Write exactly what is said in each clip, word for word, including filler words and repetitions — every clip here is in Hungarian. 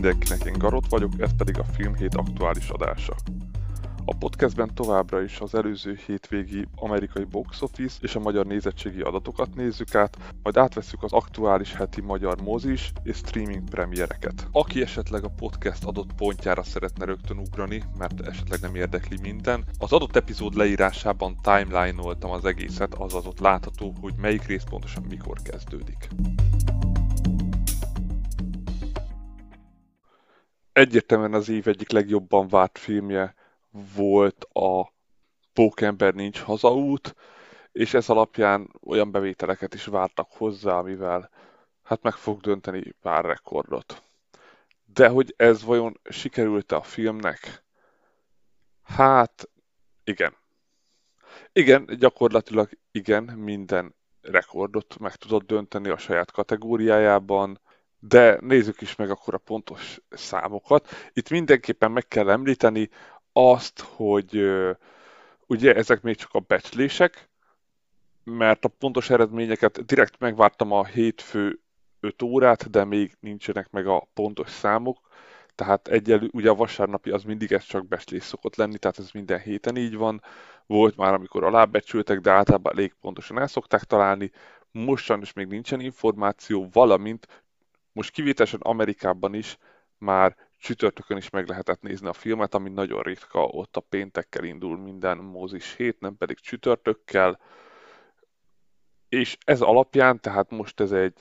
mindenkinek, én Garot vagyok, ez pedig a Film hét aktuális adása. A podcastben továbbra is az előző hétvégi amerikai box office és a magyar nézettségi adatokat nézzük át, majd átveszük az aktuális heti magyar mozis és streaming premiereket. Aki esetleg a podcast adott pontjára szeretne rögtön ugrani, mert esetleg nem érdekli minden, az adott epizód leírásában timeline-oltam az egészet, azaz ott látható, hogy melyik rész pontosan mikor kezdődik. Egyértelműen az év egyik legjobban várt filmje volt a Pókember nincs hazaút, és ez alapján olyan bevételeket is vártak hozzá, amivel hát meg fog dönteni pár rekordot. De hogy ez vajon sikerült-e a filmnek? Hát igen. Igen, gyakorlatilag igen, minden rekordot meg tudott dönteni a saját kategóriájában, de nézzük is meg akkor a pontos számokat. Itt mindenképpen meg kell említeni azt, hogy ugye ezek még csak a becslések, mert a pontos eredményeket direkt megvártam a hétfő öt órát, de még nincsenek meg a pontos számok, tehát egyelő, ugye a vasárnapi az mindig ez csak becslés szokott lenni, tehát ez minden héten így van, volt már amikor alábecsültek, de általában elég pontosan el szokták találni, mostan is még nincsen információ, valamint most kivételesen Amerikában is már csütörtökön is meg lehetett nézni a filmet, ami nagyon ritka, ott a péntekkel indul minden mozis hét, nem pedig csütörtökkel. És ez alapján, tehát most ez egy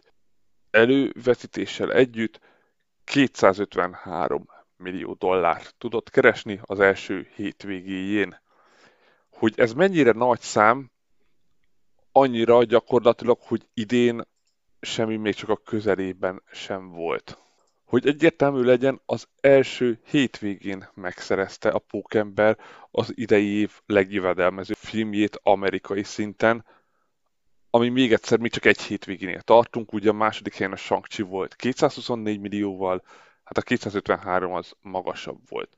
elővetítéssel együtt kétszázötvenhárom millió dollárt tudott keresni az első hétvégéjén. Hogy ez mennyire nagy szám, annyira gyakorlatilag, hogy idén semmi még csak a közelében sem volt. Hogy egyértelmű legyen, az első hétvégén megszerezte a Pókember az idei év legjövedelmező filmjét amerikai szinten, ami még egyszer mi csak egy hétvégénél tartunk, ugye a második helyen a Shang-Chi volt kétszázhuszonnégy millióval, hát a kétszázötvenhárom az magasabb volt.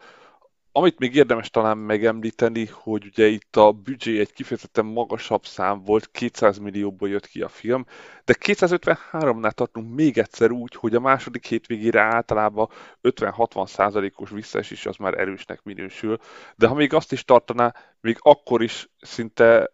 Amit még érdemes talán megemlíteni, hogy ugye itt a büdzsé egy kifejezetten magasabb szám volt, kétszáz millióból jött ki a film, de kétszázötvenháromnál tartunk még egyszer úgy, hogy a második hétvégére általában ötven-hatvan százalékos visszaesés az már erősnek minősül, de ha még azt is tartaná, még akkor is szinte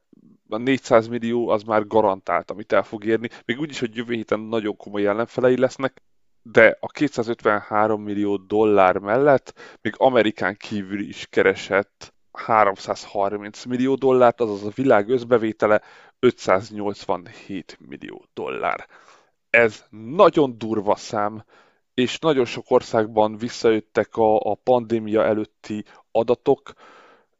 a négyszáz millió az már garantált, amit el fog érni, még úgyis, hogy jövő héten nagyon komoly ellenfelei lesznek, de a kétszázötvenhárom millió dollár mellett még Amerikán kívül is keresett háromszázharminc millió dollárt, azaz a világ összbevétele ötszáznyolcvanhét millió dollár. Ez nagyon durva szám, és nagyon sok országban visszajöttek a, a pandémia előtti adatok.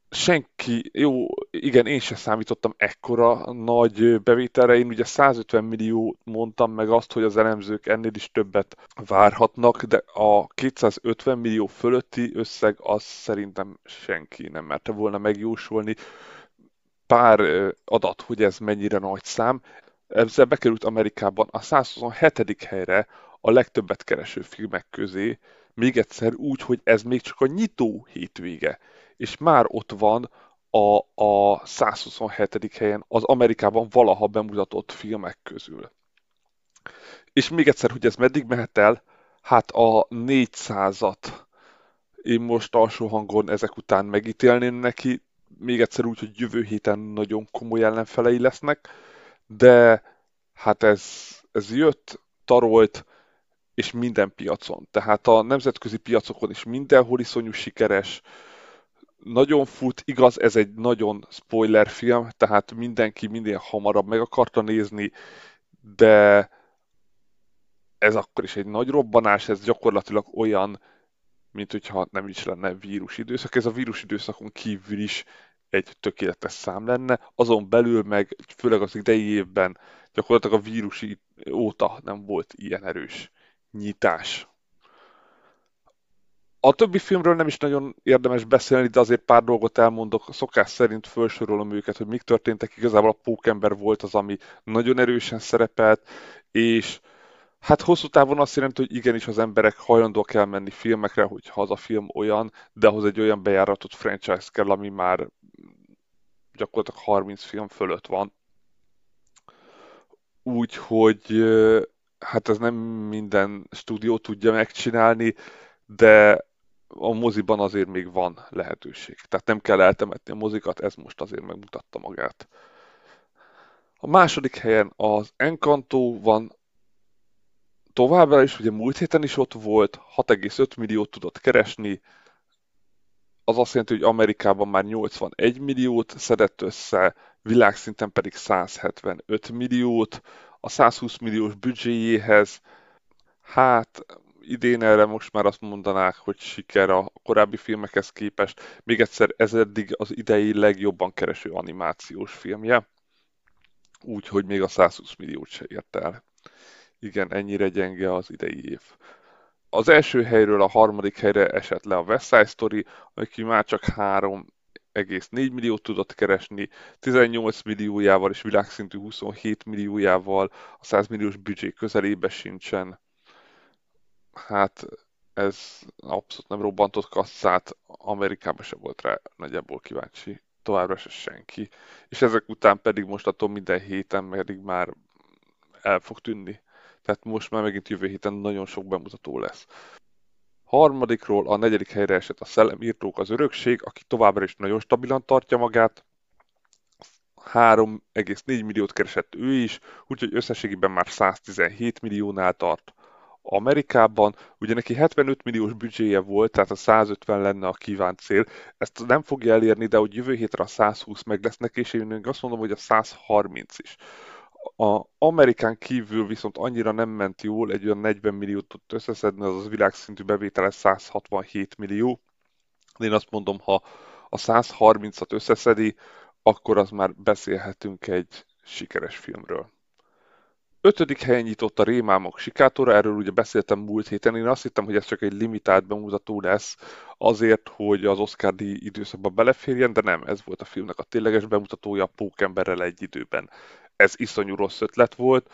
Senki, jó, igen, én sem számítottam ekkora nagy bevételre, én ugye százötven millió mondtam meg azt, hogy az elemzők ennél is többet várhatnak, de a kétszázötven millió fölötti összeg az szerintem senki nem merte volna megjósolni. Pár adat, hogy ez mennyire nagy szám. Ezzel bekerült Amerikában a százhuszonhetedik helyre a legtöbbet kereső filmek közé, még egyszer úgy, hogy ez még csak a nyitó hétvége, és már ott van a, a százhuszonhetedik helyen az Amerikában valaha bemutatott filmek közül. És még egyszer, hogy ez meddig mehet el? Hát a négyszázat én most alsó hangon ezek után megítélném neki, még egyszer úgy, hogy jövő héten nagyon komoly ellenfelei lesznek, de hát ez, ez jött, tarolt, és minden piacon. Tehát a nemzetközi piacokon is mindenhol iszonyú sikeres, nagyon fut, igaz, ez egy nagyon spoiler film, tehát mindenki minél hamarabb meg akarta nézni, de ez akkor is egy nagy robbanás, ez gyakorlatilag olyan, mint hogyha nem is lenne vírus időszak, ez a vírus időszakon kívül is egy tökéletes szám lenne, azon belül meg, főleg az idei évben gyakorlatilag a vírus óta nem volt ilyen erős nyitás. A többi filmről nem is nagyon érdemes beszélni, de azért pár dolgot elmondok, szokás szerint felsorolom őket, hogy mik történtek. Igazából a Pókember volt az, ami nagyon erősen szerepelt, és hát hosszú távon azt jelenti, hogy igenis az emberek hajlandóak elmenni filmekre, hogyha az a film olyan, de ahhoz egy olyan bejáratott franchise kell, ami már gyakorlatilag harminc film fölött van. Úgyhogy hát ez nem minden stúdió tudja megcsinálni, de a moziban azért még van lehetőség. Tehát nem kell eltemetni a mozikat, ez most azért megmutatta magát. A második helyen az Encanto van továbbá is, ugye múlt héten is ott volt, hat egész öt milliót tudott keresni, az azt jelenti, hogy Amerikában már nyolcvanegy milliót szedett össze, világszinten pedig száz hetvenöt milliót, a száz húsz milliós büdzséjéhez, hát idén erre most már azt mondanák, hogy siker a korábbi filmekhez képest, még egyszer ez eddig az idei legjobban kereső animációs filmje, úgyhogy még a száz húsz milliót se ért el. Igen, ennyire gyenge az idei év. Az első helyről a harmadik helyre esett le a West Side Story, aki már csak három egész négy milliót tudott keresni, tizennyolc milliójával és világszintű huszonhét milliójával, a száz milliós büdzsé közelébe sincsen. Hát ez abszolút nem robbantott kasszát, Amerikában sem volt rá nagyjából kíváncsi, továbbra se senki. És ezek után pedig most attól minden héten pedig már el fog tűnni. Tehát most már megint jövő héten nagyon sok bemutató lesz. Harmadikról a negyedik helyre esett a Szellemírtók az örökség, aki továbbra is nagyon stabilan tartja magát. három egész négy milliót keresett ő is, úgyhogy összességében már száz tizenhét milliónál tart. Amerikában ugye neki hetvenöt milliós büdzséje volt, tehát a száz ötven lenne a kívánt cél. Ezt nem fogja elérni, de hogy jövő hétre a száz húsz meg lesz neki, és én azt mondom, hogy a száz harminc is. A Amerikán kívül viszont annyira nem ment jól, egy olyan negyven milliót tudott összeszedni, azaz világszintű bevétele száz hatvanhét millió. Én azt mondom, ha a száz harmincat összeszedi, akkor az már beszélhetünk egy sikeres filmről. Ötödik helyen nyitott a Rémálmok sikátora, erről ugye beszéltem múlt héten, én azt hittem, hogy ez csak egy limitált bemutató lesz azért, hogy az Oscar-díj időszakba beleférjen, de nem, ez volt a filmnek a tényleges bemutatója a Pókemberrel egy időben. Ez iszonyú rossz ötlet volt,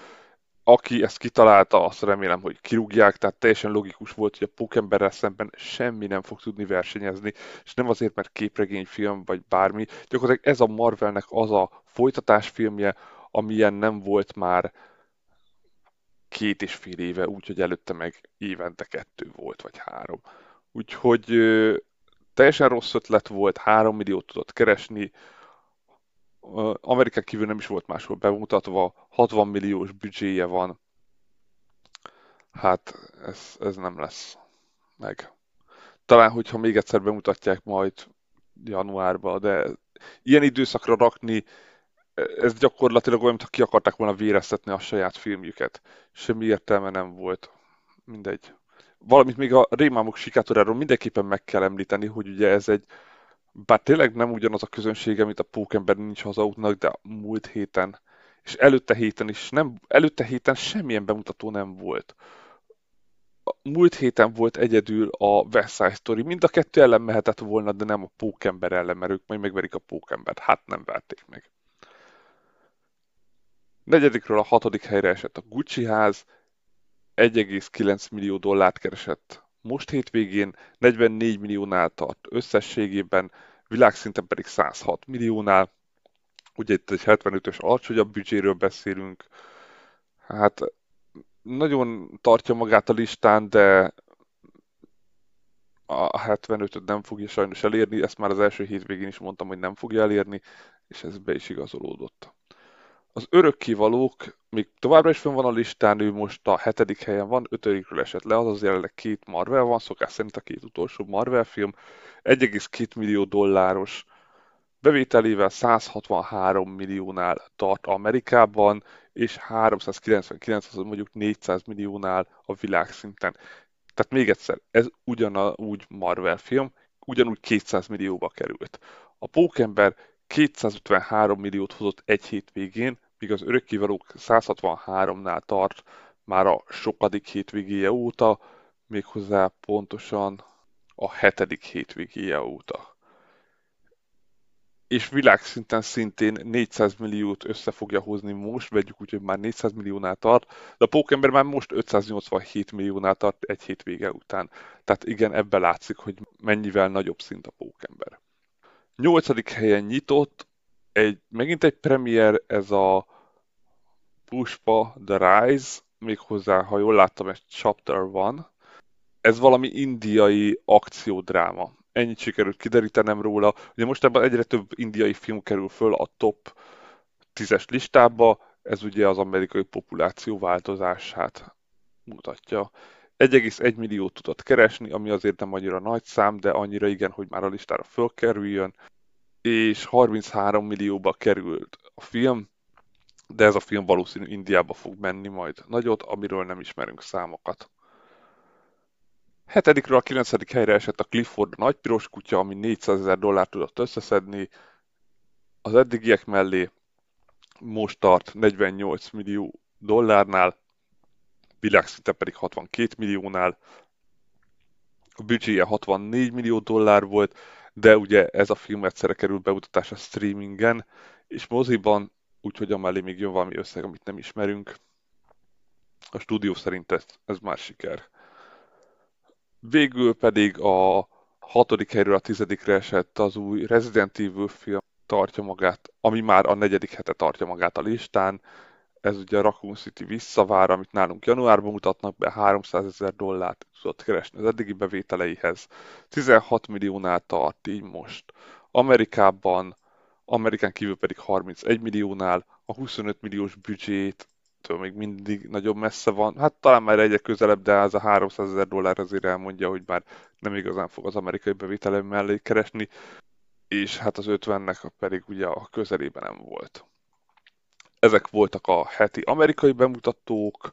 aki ezt kitalálta, azt remélem, hogy kirúgják, tehát teljesen logikus volt, hogy a Pókemberrel szemben semmi nem fog tudni versenyezni, és nem azért, mert képregényfilm vagy bármi, gyakorlatilag ez a Marvelnek az a folytatásfilmje, amilyen nem volt már két és fél éve, úgyhogy előtte meg évente kettő volt, vagy három. Úgyhogy ö, teljesen rossz ötlet volt, három milliót tudott keresni, ö, Amerikán kívül nem is volt máshol bemutatva, hatvan milliós büdzséje van, hát ez, ez nem lesz meg. Talán, hogyha még egyszer bemutatják majd januárba, de ilyen időszakra rakni, ez gyakorlatilag olyan, mintha ki akarták volna véreztetni a saját filmjüket. Semmi értelme nem volt. Mindegy. Valamit még a Rémálmok sikátoráról mindenképpen meg kell említeni, hogy ugye ez egy, bár tényleg nem ugyanaz a közönsége, mint a Pókember nincs hazaútnak, de múlt héten, és előtte héten is, nem, előtte héten semmilyen bemutató nem volt. Múlt héten volt egyedül a West Side Story, mind a kettő ellen mehetett volna, de nem a Pókember ellen, mert ők majd megverik a Pókembert. Hát nem verték meg. Negyedikről a hatodik helyre esett a Gucci ház, egy egész kilenc millió dollárt keresett most hétvégén, negyvennégy milliónál tart összességében, világszinten pedig száz hat milliónál. Ugye itt egy hetvenötös alacsonyabb büdzséről beszélünk, hát nagyon tartja magát a listán, de a hetvenötöt nem fogja sajnos elérni, ezt már az első hétvégén is mondtam, hogy nem fogja elérni, és ez be is igazolódott. Az Örökkévalók még továbbra is fenn van a listán, ő most a hetedik helyen van, ötödikről esett le, azaz jelenleg két Marvel van, szokás szerint a két utolsó Marvel film, egy egész két millió dolláros bevételével száz hatvanhárom milliónál tart Amerikában, és háromszázkilencvenkilenc, azaz mondjuk négyszáz milliónál a világszinten. Tehát még egyszer, ez ugyanúgy Marvel film, ugyanúgy kétszáz millióba került. A Pókember kétszázötvenhárom milliót hozott egy hétvégén, míg az Örökkévalók száz hatvanháromnál tart már a sokadik hétvégéje óta, méghozzá pontosan a hetedik hétvégéje óta. És világszinten szintén négyszáz milliót össze fogja hozni most, vegyük úgy, hogy már négyszáz milliónál tart, de a Pókember már most ötszáznyolcvanhét milliónál tart egy hétvége után. Tehát igen, ebben látszik, hogy mennyivel nagyobb szint a Pókember. Nyolcadik helyen nyitott, egy, megint egy premier, ez a Pushpa The Rise, méghozzá, ha jól láttam, ez Chapter One. ez valami indiai akciódráma. Ennyit sikerült kiderítenem róla. Ugye mostanában egyre több indiai film kerül föl a top tízes listába, ez ugye az amerikai populáció változását mutatja. egy egész egy millió tudott keresni, ami azért nem annyira nagy szám, de annyira igen, hogy már a listára fölkerüljön, és harminchárom millióba került a film, de ez a film valószínű Indiába fog menni majd nagyot, amiről nem ismerünk számokat. Hetedikről a kilencedik helyre esett a Clifford a nagy piros kutya, ami négyszázezer dollárt tudott összeszedni. Az eddigiek mellé most tart negyvennyolc millió dollárnál, világszinte pedig hatvankét milliónál. A büdzséje hatvannégy millió dollár volt, de ugye ez a film egyszerre került bemutatásra streamingen és moziban, úgyhogy amellé még jön valami összeg, amit nem ismerünk. A stúdió szerint ez, ez már siker. Végül pedig a hatodik helyről a tizedikre esett az új Resident Evil film tartja magát, ami már a negyedik hete tartja magát a listán. Ez ugye a Raccoon City visszavár, amit nálunk januárban mutatnak be, háromszázezer dollárt tudott keresni az eddigi bevételeihez. tizenhat milliónál tart így most. Amerikában, Amerikán kívül pedig harmincegy milliónál, a huszonöt milliós büdzsét még mindig nagyon messze van. Hát talán már egyre közelebb, de ez a háromszázezer dollár azért elmondja, hogy már nem igazán fog az amerikai bevételem mellé keresni, és hát az ötvennek pedig ugye a közelében nem volt. Ezek voltak a heti amerikai bemutatók.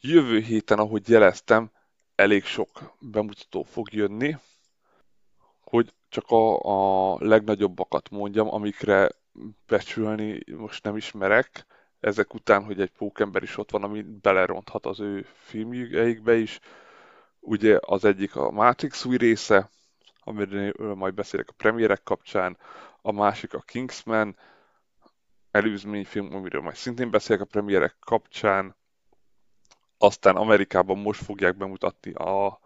Jövő héten, ahogy jeleztem, elég sok bemutató fog jönni, hogy csak a, a legnagyobbakat mondjam, amikre becsülni most nem ismerek. Ezek után, hogy egy pókember is ott van, ami beleronthat az ő filmjeikbe is. Ugye az egyik a Matrix új része, amiről majd beszélek a premierek kapcsán, a másik a Kingsman előzményfilm, amiről majd szintén beszélek a premierek kapcsán, aztán Amerikában most fogják bemutatni a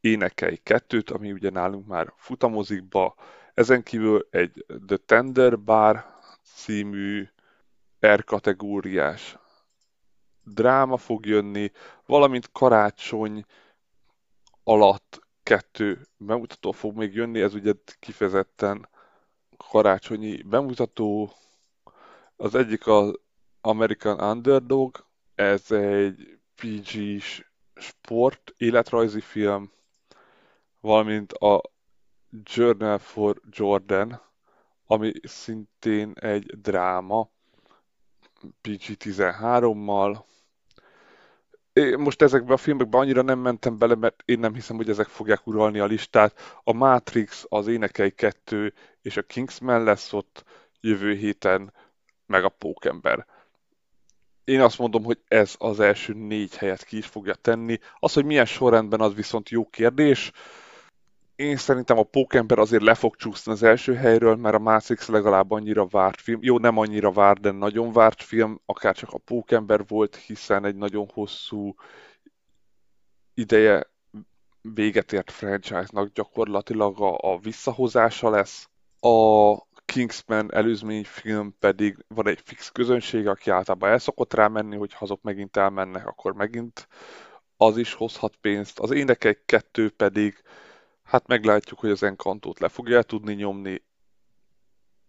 Énekei kettőt, ami ugye nálunk már fut a mozikba, ezen kívül egy The Tender Bar című R-kategóriás dráma fog jönni, valamint karácsony alatt kettő bemutató fog még jönni, ez ugye kifejezetten karácsonyi bemutató. Az egyik az American Underdog, ez egy pé gés sport életrajzi film, valamint a Journal for Jordan, ami szintén egy dráma, pé gé tizenhárommal. Most ezekben a filmekben annyira nem mentem bele, mert én nem hiszem, hogy ezek fogják uralni a listát. A Matrix, az Énekei kettő és a Kingsman lesz ott jövő héten, meg a Pókember. Én azt mondom, hogy ez az első négy helyet ki is fogja tenni. Az, hogy milyen sorrendben, az viszont jó kérdés. Én szerintem a Pókember azért le fog csúszni az első helyről, mert a Matrix legalább annyira várt film. Jó, nem annyira várt, de nagyon várt film, akárcsak a Pókember volt, hiszen egy nagyon hosszú ideje véget ért franchise-nak gyakorlatilag a, a visszahozása lesz. A Kingsman előzményfilm pedig van egy fix közönség, aki általában el szokott rá menni, hogyha azok megint elmennek, akkor megint az is hozhat pénzt. Az Énekei kettő pedig, hát meglátjuk, hogy az Encantót le fogja el tudni nyomni.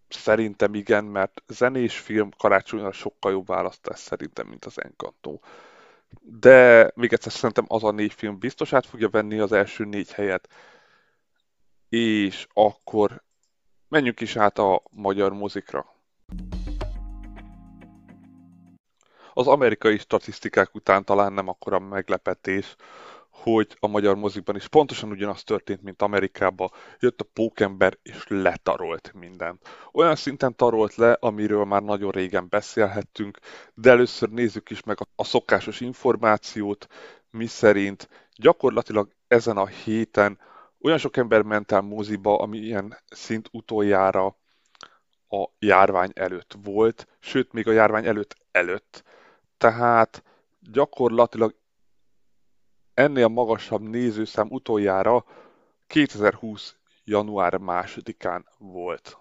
Szerintem igen, mert zenés film karácsonyra sokkal jobb választás szerintem, mint az Encanto. De még egyszer szerintem az a négy film biztos át fogja venni az első négy helyet. És akkor menjünk is át a magyar mozikra. Az amerikai statisztikák után talán nem akkora meglepetés, hogy a magyar mozikban is pontosan ugyanaz történt, mint Amerikában. Jött a Pókember és letarolt mindent. Olyan szinten tarolt le, amiről már nagyon régen beszélhettünk, de először nézzük is meg a szokásos információt, miszerint gyakorlatilag ezen a héten olyan sok ember ment el moziba, ami ilyen szint utoljára a járvány előtt volt, sőt, még a járvány előtt előtt. Tehát gyakorlatilag ennél magasabb nézőszám utoljára kétezer-húsz január másodikán volt.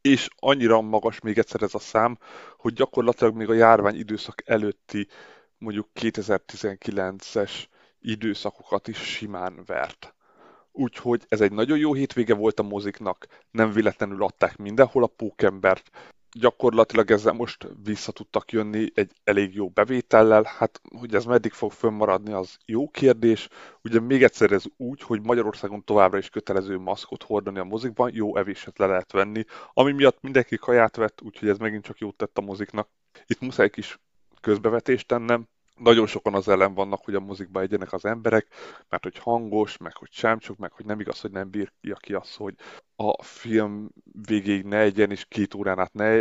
És annyira magas még egyszer ez a szám, hogy gyakorlatilag még a járvány időszak előtti, mondjuk kétezer-tizenkilences időszakokat is simán vert. Úgyhogy ez egy nagyon jó hétvége volt a moziknak, nem véletlenül adták mindenhol a Pókembert. Gyakorlatilag ezzel most vissza tudtak jönni egy elég jó bevétellel, hát hogy ez meddig fog fönnmaradni, az jó kérdés. Ugye még egyszer ez úgy, hogy Magyarországon továbbra is kötelező maszkot hordani a mozikban, jó evéset le lehet venni, ami miatt mindenki kaját vett, úgyhogy ez megint csak jót tett a moziknak. Itt muszáj kis közbevetést tennem. Nagyon sokan az ellen vannak, hogy a mozikba egyenek az emberek, mert hogy hangos, meg hogy sámcsok, meg hogy nem igaz, hogy nem bírja ki azt, hogy a film végéig ne egyen, és két órán át ne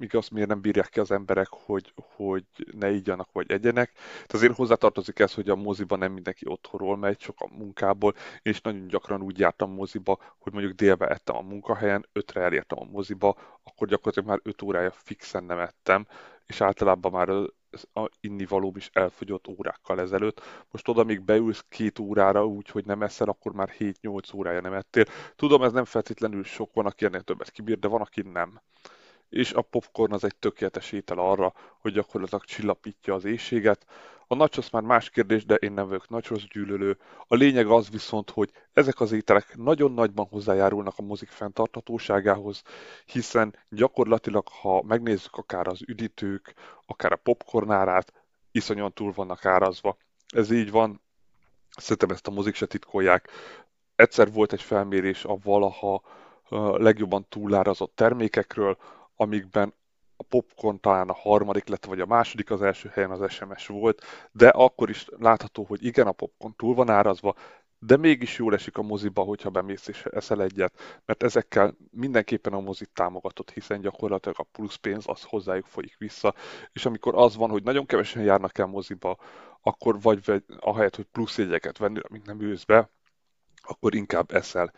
igaz, miért nem bírják ki az emberek, hogy, hogy ne igyanak, vagy egyenek. Tehát azért hozzátartozik ez, hogy a moziban nem mindenki otthonról megy, csak a munkából, és nagyon gyakran úgy jártam moziba, hogy mondjuk délbe ettem a munkahelyen, ötre elértem a moziba, akkor gyakorlatilag már öt órája fixen nem ettem, és általában már az innivalóm is elfogyott órákkal ezelőtt. Most oda még beülsz két órára úgy, hogy nem eszel, akkor már hét-nyolc órája nem ettél. Tudom, ez nem feltétlenül sok, van, aki ennél többet kibír, de van, aki nem. És a popcorn az egy tökéletes étel arra, hogy gyakorlatilag csillapítja az éhséget. A nachos már más kérdés, de én nem vagyok nachos gyűlölő. A lényeg az viszont, hogy ezek az ételek nagyon nagyban hozzájárulnak a mozik fenntarthatóságához, hiszen gyakorlatilag, ha megnézzük akár az üdítők, akár a popcorn árát, iszonyan túl vannak árazva. Ez így van, szerintem ezt a mozik se titkolják. Egyszer volt egy felmérés a valaha legjobban túlárazott termékekről, amikben a popcorn talán a harmadik lett, vagy a második, az első helyen az es em es volt, de akkor is látható, hogy igen, a popcorn túl van árazva, de mégis jól esik a moziba, hogyha bemész és eszel egyet, mert ezekkel mindenképpen a mozit támogatott, hiszen gyakorlatilag a plusz pénz az hozzájuk folyik vissza, és amikor az van, hogy nagyon kevesen járnak el moziba, akkor vagy ahelyett, hogy plusz jegyeket venni, amíg nem ősz be, akkor inkább eszel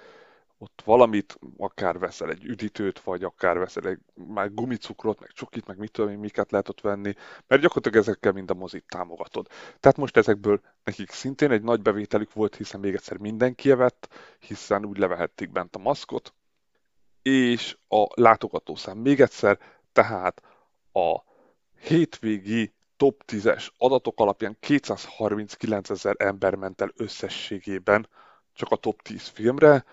ott valamit, akár veszel egy üdítőt, vagy akár veszel egy már gumicukrot, meg csokit, meg mit tudom én, miket lehet ott venni, mert gyakorlatilag ezekkel mind a mozit támogatod. Tehát most ezekből nekik szintén egy nagy bevételük volt, hiszen még egyszer mindenki evett, hiszen úgy levehették bent a maszkot, és a látogatószám még egyszer, tehát a hétvégi top tízes adatok alapján kétszázharminckilencezer ember ment el összességében csak a top tíz filmre,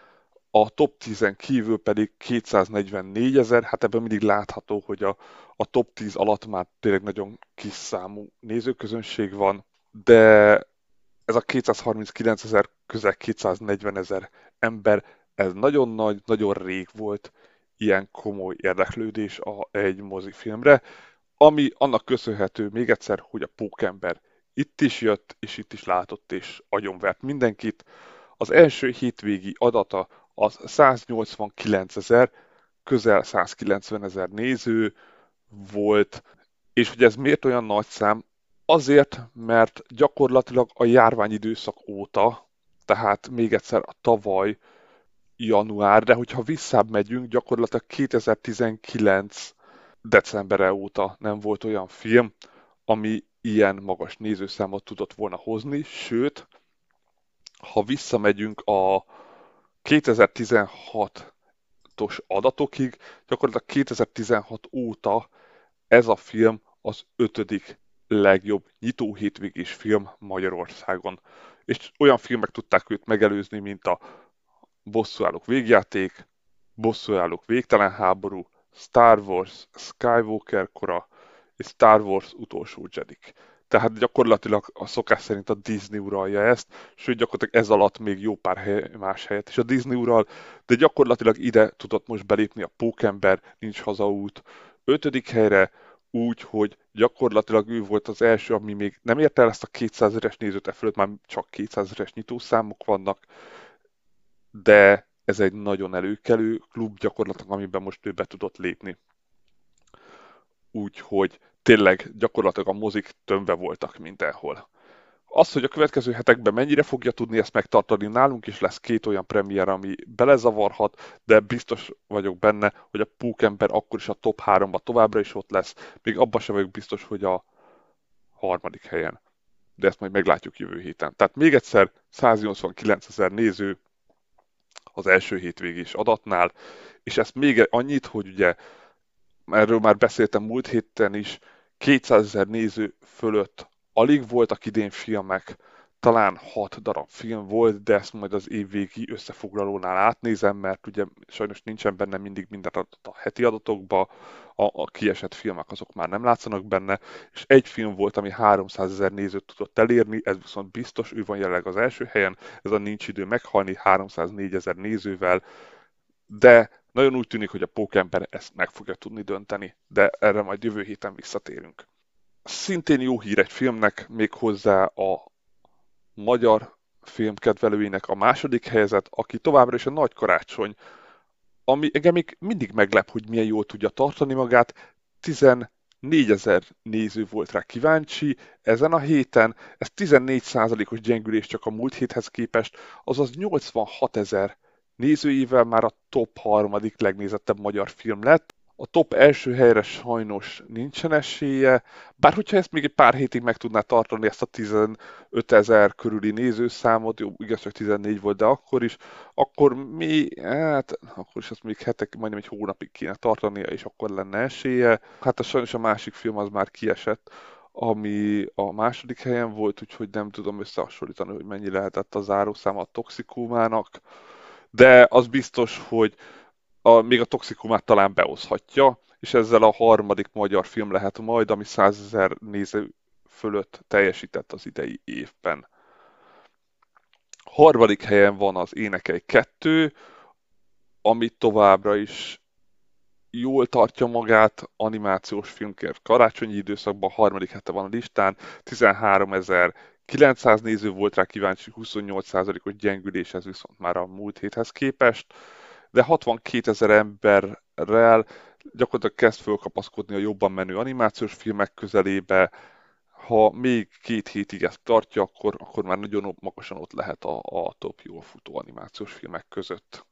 a top tízen kívül pedig kétszáznegyvennégyezer, hát ebben mindig látható, hogy a, a top tíz alatt már tényleg nagyon kis számú nézőközönség van, de ez a kétszázharminckilencezer, közel kétszáznegyvenezer ember, ez nagyon nagy, nagyon rég volt ilyen komoly érdeklődés a, egy mozifilmre, ami annak köszönhető még egyszer, hogy a Pókember itt is jött, és itt is látott, és agyonvert mindenkit. Az első hétvégi adata az száznyolcvankilencezer, közel százkilencvenezer néző volt, és hogy ez miért olyan nagy szám? Azért, mert gyakorlatilag a járványidőszak óta, tehát még egyszer a tavaly január, de hogyha visszább megyünk, gyakorlatilag kétezer-tizenkilenc decembere óta nem volt olyan film, ami ilyen magas nézőszámot tudott volna hozni, sőt, ha visszamegyünk a kétezer-tizenhatos adatokig, gyakorlatilag kétezer-tizenhat óta ez a film az ötödik legjobb nyitó hétvégés film Magyarországon. És olyan filmek tudták őt megelőzni, mint a Bosszúállók végjáték, Bosszúállók végtelen háború, Star Wars Skywalker kora és Star Wars utolsó Jedik. Tehát gyakorlatilag a szokás szerint a Disney uralja ezt, sőt gyakorlatilag ez alatt még jó pár hely, más helyet is a Disney ural, de gyakorlatilag ide tudott most belépni a Pókember, nincs hazaút ötödik helyre, úgy, hogy gyakorlatilag ő volt az első, ami még nem ért el ezt a kétszázezres nézőt, e fölött már csak kétszázezres nyitószámok vannak, de ez egy nagyon előkelő klub gyakorlatilag, amiben most ő be tudott lépni. Úgyhogy tényleg gyakorlatilag a mozik tömve voltak mindenhol. Az, hogy a következő hetekben mennyire fogja tudni ezt megtartani, nálunk is lesz két olyan premier, ami belezavarhat, de biztos vagyok benne, hogy a Pókember akkor is a top háromba továbbra is ott lesz, még abban sem vagyok biztos, hogy a harmadik helyen. De ezt majd meglátjuk jövő héten. Tehát még egyszer száznyolcvankilencezer néző az első hétvégés adatnál, és ezt még annyit, hogy ugye erről már beszéltem múlt héten is, kétszázezer néző fölött alig voltak idén filmek, talán hat darab film volt, de ezt majd az évvégi összefoglalónál átnézem, mert ugye sajnos nincsen benne mindig minden adat a heti adatokba, a, a kiesett filmek azok már nem látszanak benne, és egy film volt, ami háromszázezer nézőt tudott elérni, ez viszont biztos, ő van jelenleg az első helyen, ez a Nincs idő meghalni háromszáznégyezer nézővel, de nagyon úgy tűnik, hogy a Pókember ezt meg fogja tudni dönteni, de erre majd jövő héten visszatérünk. Szintén jó hír egy filmnek, még hozzá a magyar filmkedvelőinek a második helyzet, aki továbbra is a Nagy Karácsony, ami engem még mindig meglep, hogy milyen jól tudja tartani magát. tizennégyezer néző volt rá kíváncsi ezen a héten, ez tizennégy százalékos gyengülés csak a múlt héthez képest, azaz nyolcvanhatezer nézőivel már a top harmadik legnézettebb magyar film lett. A top első helyre sajnos nincsen esélye, bár hogyha ezt még egy pár hétig meg tudná tartani, ezt a tizenötezer körüli nézőszámot, jó, igaz, csak tizennégy volt, de akkor is, akkor mi, hát, akkor is ezt még hetek, majdnem egy hónapig kéne tartania, és akkor lenne esélye. Hát a sajnos a másik film az már kiesett, ami a második helyen volt, úgyhogy nem tudom összehasonlítani, hogy mennyi lehetett a zárószáma a Toxikómának, de az biztos, hogy A, még a Toxikumát talán behozhatja, és ezzel a harmadik magyar film lehet majd, ami százezer néző fölött teljesített az idei évben. Harmadik helyen van az Énekei kettő, ami továbbra is jól tartja magát, animációs filmként karácsonyi időszakban, harmadik hete van a listán, tizenháromezer-kilencszáz néző volt rá kíváncsi, huszonnyolc százalékos gyengülés, ez viszont már a múlt héthez képest, de hatvankétezer emberrel gyakorlatilag kezd fölkapaszkodni a jobban menő animációs filmek közelébe. Ha még két hétig ezt tartja, akkor, akkor már nagyon magasan ott lehet a, a top jól futó animációs filmek között.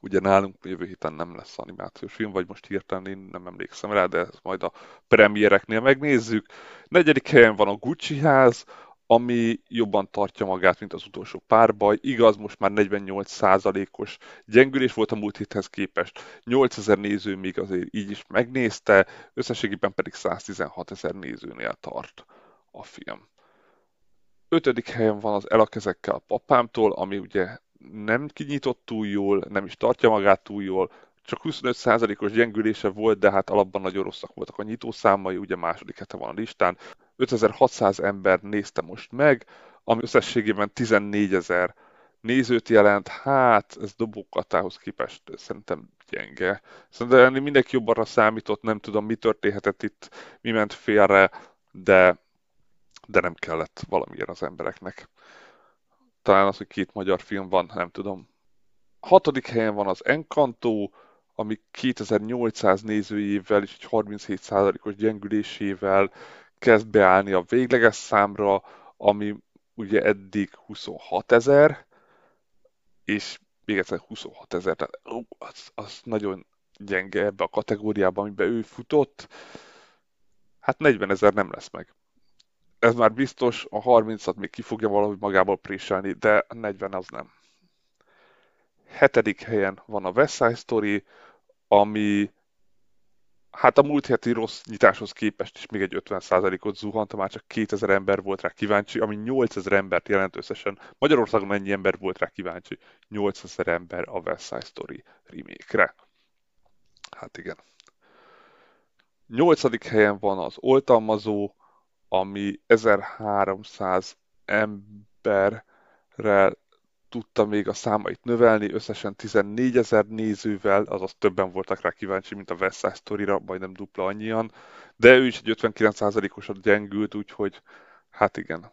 Ugye nálunk jövő héten nem lesz animációs film, vagy most hirtelen én nem emlékszem rá, de ezt majd a premiereknél megnézzük. Negyedik helyen van a Gucci ház, ami jobban tartja magát, mint az utolsó párbaj. Igaz, most már negyvennyolc százalékos gyengülés volt a múlt héthez képest. nyolcezer néző még azért így is megnézte, összességében pedig száztizenhatezer nézőnél tart a film. Ötödik helyen van az El a kezekkel a papámtól, ami ugye nem kinyitott túl jól, nem is tartja magát túl jól, csak huszonöt százalékos gyengülése volt, de hát alapban nagyon rosszak voltak a nyitószámai, ugye második hete van a listán. ötezer-hatszáz ember nézte most meg, ami összességében tizennégyezer nézőt jelent, hát ez dobókatához képest szerintem gyenge. Szerintem mindenki jobbanra számított, nem tudom mi történhetett itt, mi ment félre, de, de nem kellett valamilyen az embereknek. Talán az, hogy két magyar film van, nem tudom. Hatodik helyen van az Encanto, ami kétezer-nyolcszáz nézőjével és egy harminchét százalékos gyengülésével kezd beállni a végleges számra, ami ugye eddig huszonhatezer, és még egyszer huszonhatezer, tehát ó, az, az nagyon gyenge ebbe a kategóriába, amiben ő futott, hát negyvenezer nem lesz meg. Ez már biztos, a harmincat még ki fogja valahogy magából préselni, de a negyven az nem. Hetedik helyen van a West Side Story, ami hát a múlt heti rossz nyitáshoz képest is még egy ötven százalékot zuhant, már csak kétezer ember volt rá kíváncsi, ami nyolcezer embert jelent összesen. Magyarországon ennyi ember volt rá kíváncsi? nyolcezer ember a West Side Story remake-re. Hát igen. nyolcadik helyen van az Oltalmazó, ami ezerháromszáz emberrel tudta még a számait növelni, összesen tizennégyezer nézővel, azaz többen voltak rá kíváncsi, mint a West Side Story-ra, majdnem dupla annyian, de ő is egy ötvenkilenc százalékosat gyengült, úgyhogy hát igen.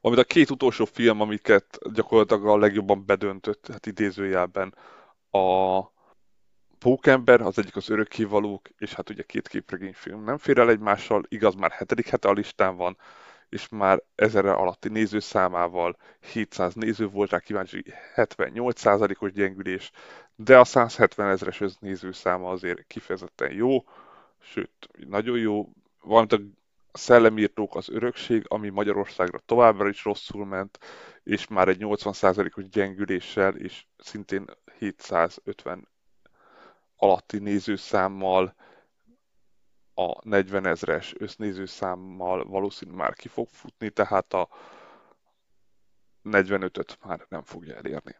Amit a két utolsó film, amiket gyakorlatilag a legjobban bedöntött, hát idézőjelben a Pókember, az egyik az Örökkévalók, és hát ugye két képregényfilm nem fér el egymással, igaz, már hetedik hete a listán van, és már ezerre alatti nézőszámával hétszáz néző volt rá kíváncsi, hetvennyolc százalékos gyengülés, de a százhetvenezres nézőszáma azért kifejezetten jó, sőt, nagyon jó, valamint a Szellemírtók az örökség, ami Magyarországra továbbra is rosszul ment, és már egy nyolcvan százalékos gyengüléssel, és szintén hétszázötven alatti nézőszámmal a negyvenezres össznézőszámmal valószínűleg már ki fog futni, tehát a negyvenötöt már nem fogja elérni.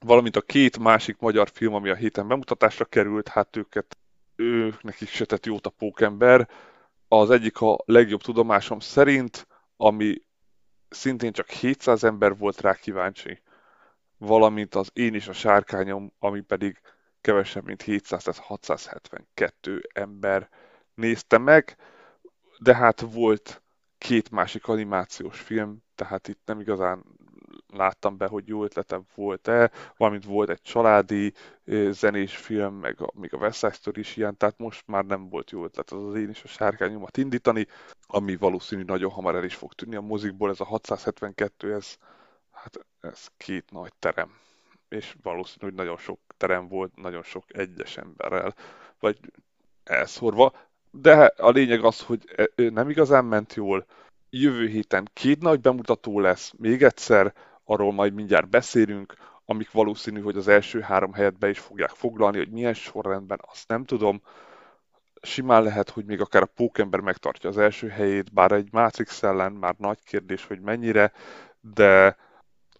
Valamint a két másik magyar film, ami a héten bemutatásra került, hát őket, ők nekik se tett jót a Pókember. Az egyik a legjobb tudomásom szerint, ami szintén csak hétszáz ember volt rá kíváncsi, valamint az Én is a sárkányom, ami pedig kevesebb, mint hétszáz, tehát hatszázhetvenkettő ember nézte meg, de hát volt két másik animációs film, tehát itt nem igazán láttam be, hogy jó ötletem volt-e, valamint volt egy családi zenés film, meg a, még a West Side Story is ilyen, tehát most már nem volt jó ötlet az az Én is a sárkányomat indítani, ami valószínű nagyon hamar el is fog tűnni a mozikból. Ez a hatszázhetvenkettő, ez, hát ez két nagy terem, és valószínű, hogy nagyon sok terem volt, nagyon sok egyes emberrel, vagy elszórva, de a lényeg az, hogy nem igazán ment jól. Jövő héten két nagy bemutató lesz, még egyszer, arról majd mindjárt beszélünk, amik valószínű, hogy az első három helyet be is fogják foglalni, hogy milyen sorrendben, azt nem tudom. Simán lehet, hogy még akár a Pókember megtartja az első helyét, bár egy Matrix ellen már nagy kérdés, hogy mennyire, de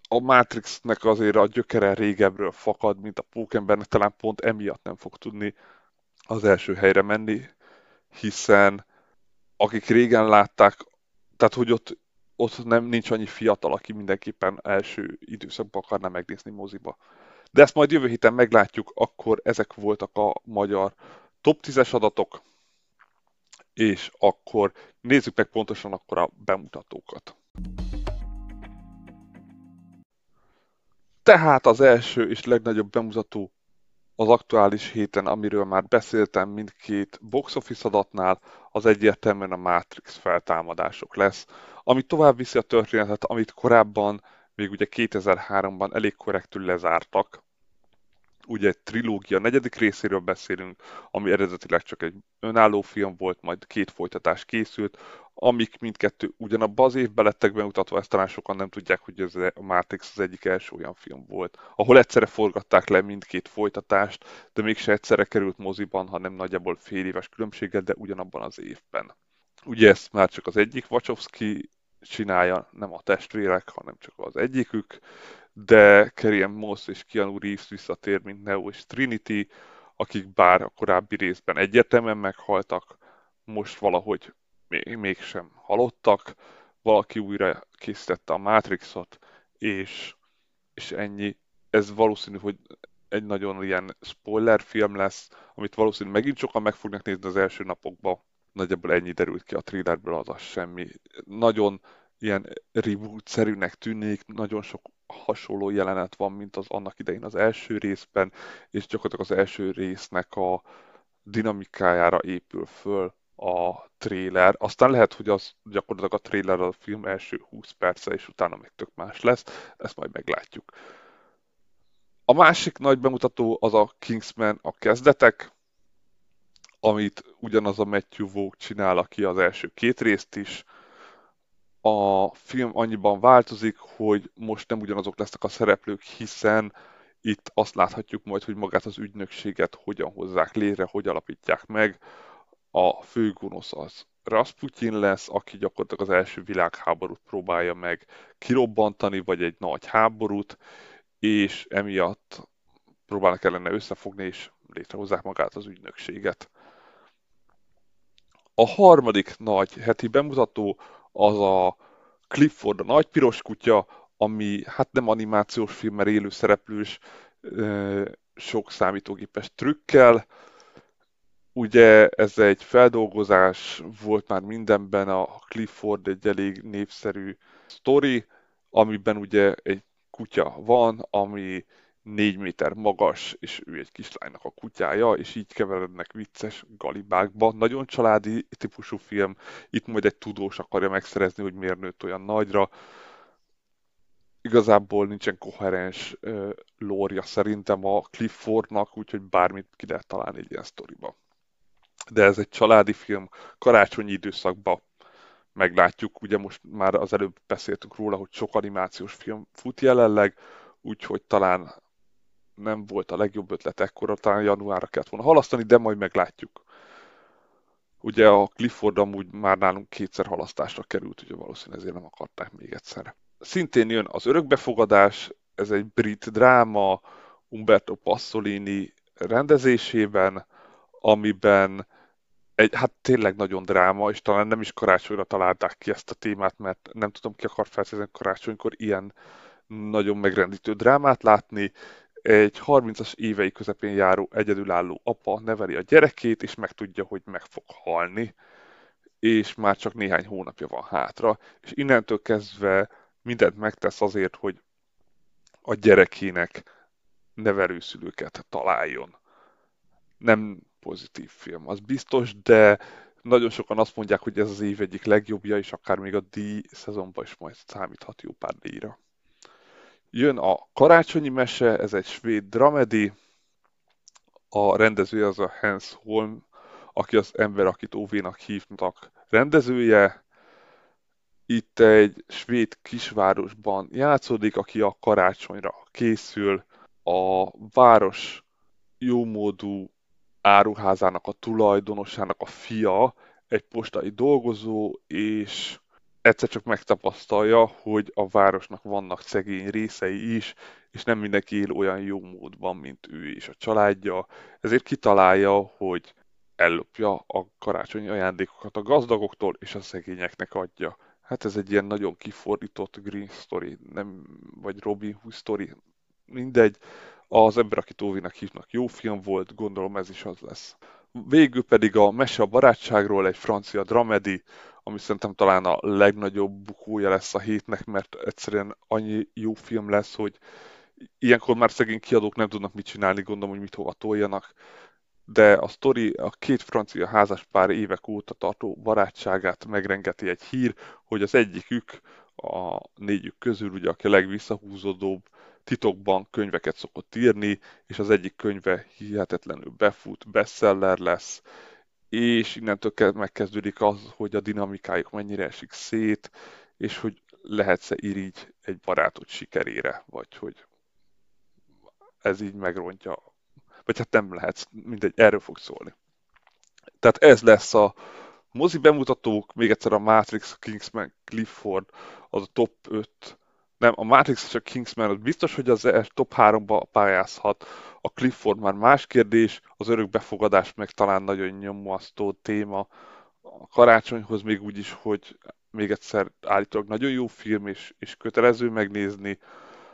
a Matrixnek azért a gyökere régebről fakad, mint a Pókembernek, talán pont emiatt nem fog tudni az első helyre menni, hiszen akik régen látták, tehát hogy ott, ott nem, nincs annyi fiatal, aki mindenképpen első időszakban akarná megnézni moziba. De ezt majd jövő héten meglátjuk, akkor ezek voltak a magyar top tízes adatok, és akkor nézzük meg pontosan akkor a bemutatókat. Tehát az első és legnagyobb bemutató az aktuális héten, amiről már beszéltem mindkét box office adatnál, az egyértelműen a Matrix feltámadások lesz, ami tovább viszi a történetet, amit korábban, még ugye kétezer-háromban elég korrektül lezártak. Ugye egy trilógia negyedik részéről beszélünk, ami eredetileg csak egy önálló film volt, majd két folytatás készült, amik mindkettő ugyanabban az évben lettek bemutatva, ezt talán sokan nem tudják, hogy ez a Matrix az egyik első olyan film volt, ahol egyszerre forgatták le mindkét folytatást, de mégse egyszerre került moziban, hanem nagyjából fél éves különbséggel, de ugyanabban az évben. Ugye ezt már csak az egyik Wachowski csinálja, nem a testvérek, hanem csak az egyikük, de Carrie-Anne Moss és Keanu Reeves visszatér, mint Neo és Trinity, akik bár a korábbi részben egyetemen meghaltak, most valahogy mégsem halottak, valaki újra készítette a Matrixot, és, és ennyi. Ez valószínű, hogy egy nagyon ilyen spoiler film lesz, amit valószínű megint sokan meg fognak nézni az első napokban. Nagyjából ennyi derült ki a trailerből, azaz semmi. Nagyon ilyen reboot-szerűnek tűnik, nagyon sok hasonló jelenet van, mint az annak idején az első részben, és gyakorlatilag az első résznek a dinamikájára épül föl a trailer. Aztán lehet, hogy az gyakorlatilag a trailer a film első húsz perce, és utána még tök más lesz, ezt majd meglátjuk. A másik nagy bemutató az a Kingsman a kezdetek, amit ugyanaz a Matthew Vaughn csinál, aki az első két részt is. A film annyiban változik, hogy most nem ugyanazok lesznek a szereplők, hiszen itt azt láthatjuk majd, hogy magát az ügynökséget hogyan hozzák létre, hogy alapítják meg. A főgonosz az Rasputin lesz, aki gyakorlatilag az első világháborút próbálja meg kirobbantani, vagy egy nagy háborút, és emiatt próbálnak ellene összefogni, és létrehozzák magát az ügynökséget. A harmadik nagy heti bemutató az a Clifford a nagy piros kutya, ami hát nem animációs film, mert élő szereplős, sok számítógépes trükkel. Ugye ez egy feldolgozás, volt már mindenben, a Clifford egy elég népszerű sztori, amiben ugye egy kutya van, ami négy méter magas, és ő egy kislánynak a kutyája, és így keverednek vicces galibákba. Nagyon családi típusú film, itt majd egy tudós akarja megszerezni, hogy miért nőtt olyan nagyra. Igazából nincsen koherens uh, lórja szerintem a Cliffordnak, úgyhogy bármit ki lehet találni egy ilyen sztoriba. De ez egy családi film, karácsonyi időszakban meglátjuk. Ugye most már az előbb beszéltünk róla, hogy sok animációs film fut jelenleg, úgyhogy talán nem volt a legjobb ötlet ekkora, talán januárra kellett volna halasztani, de majd meglátjuk. Ugye a Clifford amúgy már nálunk kétszer halasztásra került, ugye valószínűleg ezért nem akarták még egyszer. Szintén jön az Örökbefogadás, ez egy brit dráma Umberto Passolini rendezésében, amiben egy, hát tényleg nagyon dráma, és talán nem is karácsonyra találták ki ezt a témát, mert nem tudom, ki akar feltétlenül karácsonykor ilyen nagyon megrendítő drámát látni. Egy harmincas évei közepén járó egyedülálló apa neveli a gyerekét, és megtudja, hogy meg fog halni, és már csak néhány hónapja van hátra, és innentől kezdve mindent megtesz azért, hogy a gyerekének nevelőszülőket találjon. Nem pozitív film, az biztos, de nagyon sokan azt mondják, hogy ez az év egyik legjobbja, és akár még a díj szezonban is majd számíthat jó pár díjra. Jön a Karácsonyi mese, ez egy svéd dramedi, a rendezője az a Hans Holm, aki az ember, akit Óvénak hívnak rendezője. Itt egy svéd kisvárosban játszódik, aki a karácsonyra készül. A város jómódú áruházának a tulajdonosának a fia, egy postai dolgozó, és egyszer csak megtapasztalja, hogy a városnak vannak szegény részei is, és nem mindenki él olyan jó módban, mint ő és a családja. Ezért kitalálja, hogy ellopja a karácsonyi ajándékokat a gazdagoktól, és a szegényeknek adja. Hát ez egy ilyen nagyon kifordított Green Story, nem, vagy Robin Hood Story, mindegy. Az ember, akit Óvénak hívnak, jó film volt, gondolom ez is az lesz. Végül pedig a Mese a barátságról, egy francia dramedi, ami szerintem talán a legnagyobb bukója lesz a hétnek, mert egyszerűen annyi jó film lesz, hogy ilyenkor már szegény kiadók nem tudnak mit csinálni, gondolom, hogy mit hova toljanak. De a sztori a két francia házaspár évek óta tartó barátságát megrengeti egy hír, hogy az egyikük, a négyük közül, ugye, aki a legvisszahúzódóbb, titokban könyveket szokott írni, és az egyik könyve hihetetlenül befut, bestseller lesz, és innentől megkezdődik az, hogy a dinamikájuk mennyire esik szét, és hogy lehetsz-e irigy egy barátod sikerére, vagy hogy ez így megrontja, vagy hát nem lehetsz, mindegy, erről fog szólni. Tehát ez lesz a mozi bemutatók, még egyszer a Matrix, a Kingsman, Clifford, az a top öt, nem, a Matrix és a Kingsman, az biztos, hogy az top háromba pályázhat, a Clifford már más kérdés, az Örökbefogadás meg talán nagyon nyomasztó téma. A karácsonyhoz még úgy is, hogy még egyszer állítólag nagyon jó film, és, és kötelező megnézni.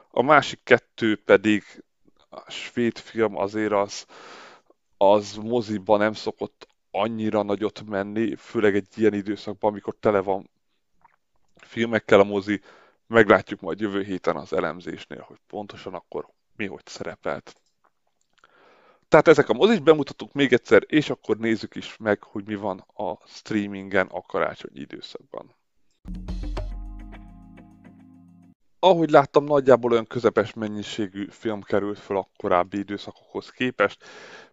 A másik kettő pedig a svéd film, azért az, az moziban nem szokott annyira nagyot menni, főleg egy ilyen időszakban, amikor tele van filmekkel a mozi. Meglátjuk majd jövő héten az elemzésnél, hogy pontosan akkor mi hogy szerepelt. Tehát ezek a mozis bemutatók még egyszer, és akkor nézzük is meg, hogy mi van a streamingen a karácsonyi időszakban. Ahogy láttam, nagyjából olyan közepes mennyiségű film került fel a korábbi időszakokhoz képest.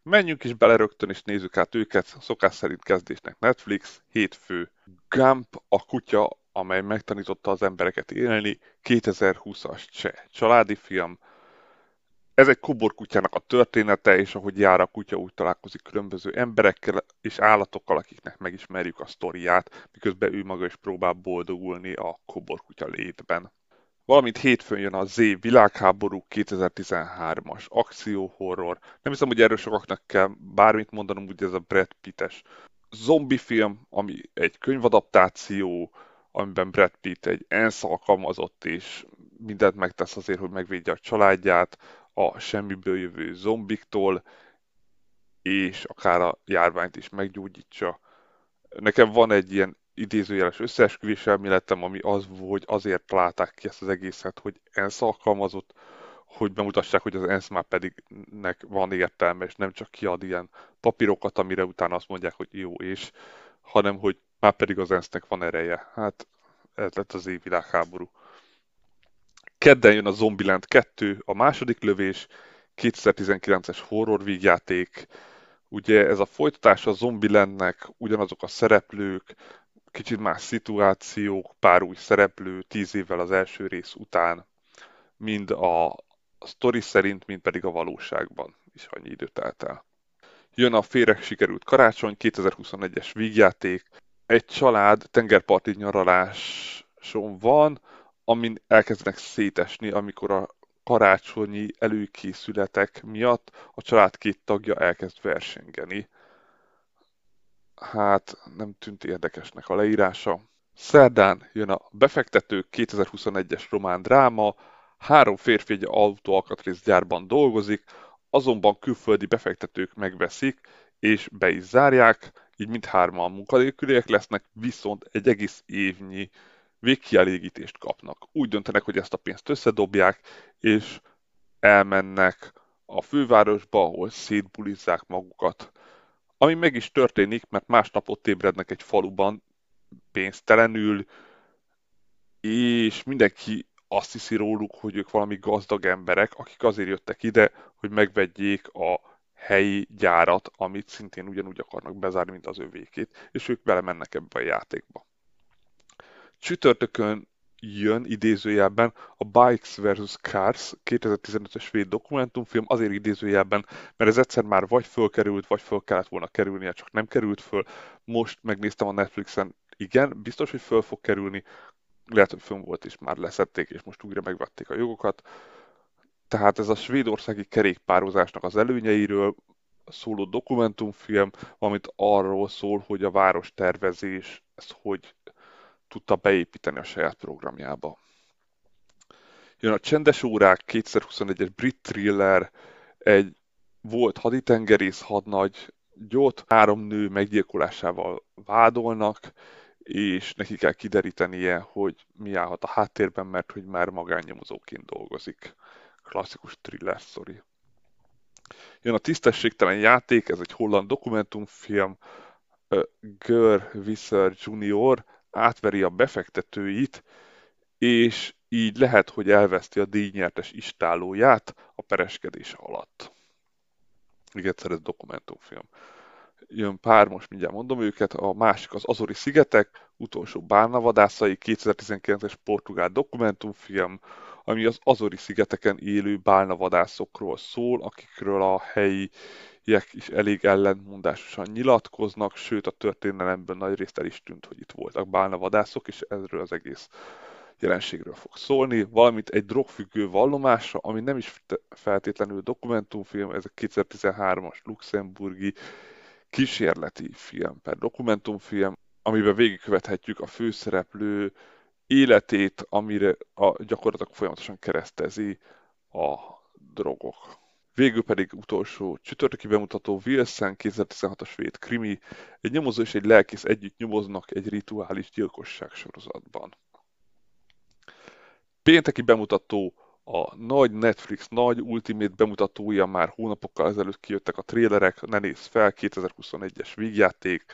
Menjünk is bele rögtön, és nézzük át őket. Szokás szerint kezdésnek Netflix, hétfő, Gump a kutya, amely megtanította az embereket élni, kétezer-húszas cseh családi film. Ez egy kuborkutyának a története, és ahogy jár a kutya, úgy találkozik különböző emberekkel és állatokkal, akiknek megismerjük a sztoriát, miközben ő maga is próbál boldogulni a kuborkutya létben. Valamint hétfőn jön a Z világháború, kétezer-tizenhármas akcióhorror. Nem hiszem, hogy erről sokaknak kell bármit mondanom, ugye ez a Brad Pittes zombifilm, ami egy könyvadaptáció, amiben Brad Pitt egy ENSZ alkalmazott, és mindent megtesz azért, hogy megvédje a családját a semmiből jövő zombiktól, és akár a járványt is meggyógyítsa. Nekem van egy ilyen idézőjeles összeesküvés elméletem, ami az, hogy azért találták ki ezt az egészet, hogy ENSZ alkalmazott, hogy bemutassák, hogy az ENSZ már pedig nek van értelme, és nem csak kiad ilyen papírokat, amire utána azt mondják, hogy jó, és hanem, hogy már pedig az ensznek van ereje. Hát ez lett az év világháború. Kedden jön a Zombieland kettő, a második lövés, kétezer-tizenkilences horror vígjáték. Ugye ez a folytatása a Zombielandnek, ugyanazok a szereplők, kicsit más szituációk, pár új szereplő, tíz évvel az első rész után, mind a sztori szerint, mind pedig a valóságban is annyi időt telt el. jön a Félre sikerült karácsony, kétezer-huszonegyes vígjáték. Egy család tengerparti nyaraláson van, amin elkezdenek szétesni, amikor a karácsonyi előkészületek miatt a család két tagja elkezd versengeni. Hát nem tűnt érdekesnek a leírása. Szerdán jön a Befektetők, kétezer-huszonegyes román dráma, három férfi egy autóalkatrészgyárban dolgozik, azonban külföldi befektetők megveszik és be is zárják, így mindhárman munkanélküliek lesznek, viszont egy egész évnyi végkielégítést kapnak. Úgy döntenek, hogy ezt a pénzt összedobják, és elmennek a fővárosba, ahol szétbulizzák magukat. Ami meg is történik, mert másnap ott ébrednek egy faluban, pénztelenül, és mindenki azt hiszi róluk, hogy ők valami gazdag emberek, akik azért jöttek ide, hogy megvegyék a helyi gyárat, amit szintén ugyanúgy akarnak bezárni, mint az övékét, és ők belemennek ebbe a játékba. Csütörtökön jön idézőjelben a Bikes versus. Cars kétezer-tizenötös svéd dokumentumfilm, azért idézőjelben, mert ez egyszer már vagy fölkerült, vagy föl kellett volna kerülnie, csak nem került föl. Most megnéztem a Netflixen, igen, biztos, hogy föl fog kerülni, lehet, hogy fönn volt és már leszették, és most újra megvették a jogokat. Tehát ez a svédországi kerékpározásnak az előnyeiről szóló dokumentumfilm, amit arról szól, hogy a várostervezés ezt hogy tudta beépíteni a saját programjába. Jön a Csendes órák, kétezer-huszonegyes brit thriller, egy volt haditengerész hadnagy gyót, három nő meggyilkolásával vádolnak, és neki kell kiderítenie, hogy mi állhat a háttérben, mert hogy már magánnyomozóként dolgozik. Klasszikus thriller sztori. Jön a Tisztességtelen játék, ez egy holland dokumentumfilm, Gör Visser junior átveri a befektetőit, és így lehet, hogy elveszti a díjnyertes istállóját a pereskedés alatt. Még egyszer, ez dokumentumfilm. Jön pár, most mindjárt mondom őket, a másik az Azori-szigetek, utolsó bálnavadászai, kétezer-tizenkilences portugál dokumentumfilm, ami az Azori-szigeteken élő bálnavadászokról szól, akikről a helyiek is elég ellentmondásosan nyilatkoznak, sőt a történelemben nagyrészt el is tűnt, hogy itt voltak bálnavadászok, és erről az egész jelenségről fog szólni, valamint egy drogfüggő vallomásra, ami nem is feltétlenül dokumentumfilm, ez a kétezer-tizenhármas luxemburgi kísérleti film per dokumentumfilm, amiben végigkövethetjük a főszereplő életét, amire a gyakorlatilag folyamatosan keresztezi a drogok. Végül pedig utolsó csütörtöki bemutató, Wilson, kétezer-tizenhatos svéd krimi, egy nyomozó és egy lelkész együtt nyomoznak egy rituális gyilkosság sorozatban. Pénteki bemutató, a nagy Netflix nagy Ultimate bemutatója, már hónapokkal ezelőtt kijöttek a trélerek, ne nézz fel, kétezer-huszonegyes vígjáték,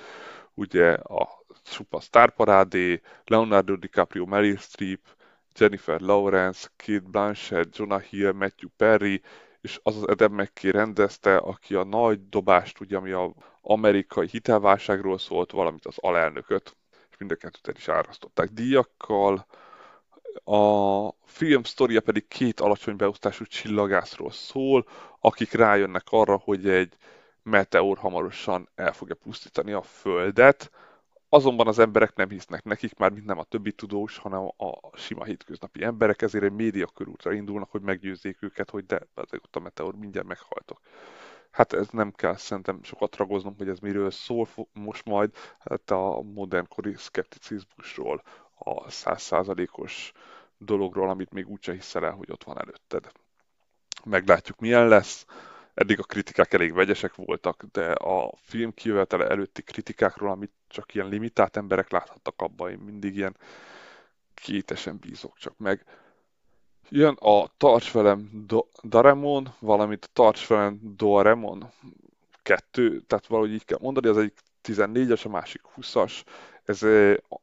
ugye a Supa sztárparádé, Leonardo DiCaprio, Meryl Streep, Jennifer Lawrence, Cate Blanchett, Jonah Hill, Matthew Perry, és az az Adam McKay rendezte, aki a Nagy dobást, ugye, ami az amerikai hitelválságról szólt, valamint az Alelnököt, és mind a kettőt el is árasztották díjakkal. A film sztoria pedig két alacsony beosztású csillagászról szól, akik rájönnek arra, hogy egy meteor hamarosan el fogja pusztítani a Földet, azonban az emberek nem hisznek nekik, már mint nem a többi tudós, hanem a sima hétköznapi emberek, ezért egy média körútra indulnak, hogy meggyőzzék őket, hogy de, ezek ott a meteor, mindjárt meghaltok. Hát ez nem kell szerintem sokat ragoznom, hogy ez miről szól most majd, hát a modernkori szkepticizmusról, a száz százalékos dologról, amit még úgyse hiszel el, hogy ott van előtted. Meglátjuk, milyen lesz. Eddig a kritikák elég vegyesek voltak, de a film kijövetele előtti kritikákról, amit csak ilyen limitált emberek láthattak, abban én mindig ilyen kétesen bízok csak meg. Jön a Tarts Velem Doraemon, valamint a Tarts Velem Doraemon kettő, tehát valahogy így kell mondani, az egyik tizennégyes, a másik húszas. Ez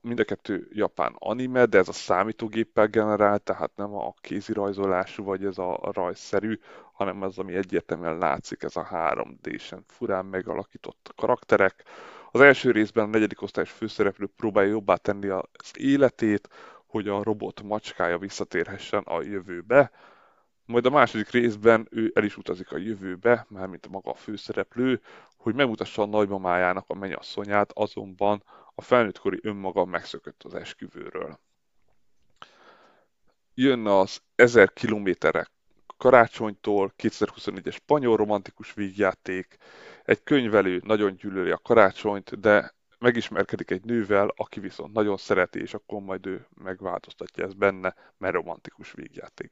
mind a kettő japán anime, de ez a számítógéppel generál, tehát nem a kézirajzolású, vagy ez a rajzszerű, hanem az, ami egyértelműen látszik, ez a három dé-sen furán megalakított karakterek. Az első részben a negyedik osztályos főszereplő próbálja jobbá tenni az életét, hogy a robot macskája visszatérhessen a jövőbe. Majd a második részben ő el is utazik a jövőbe, mármint maga a főszereplő, hogy megmutassa a nagymamájának a mennyasszonyát, azonban a felnőttkori önmaga megszökött az esküvőről. Jön az ezer kilométerre karácsonytól, kétezer-huszonnégyes spanyol romantikus vígjáték, egy könyvelő nagyon gyűlöli a karácsonyt, de megismerkedik egy nővel, aki viszont nagyon szereti, és akkor majd ő megváltoztatja ezt benne, mert romantikus vígjáték.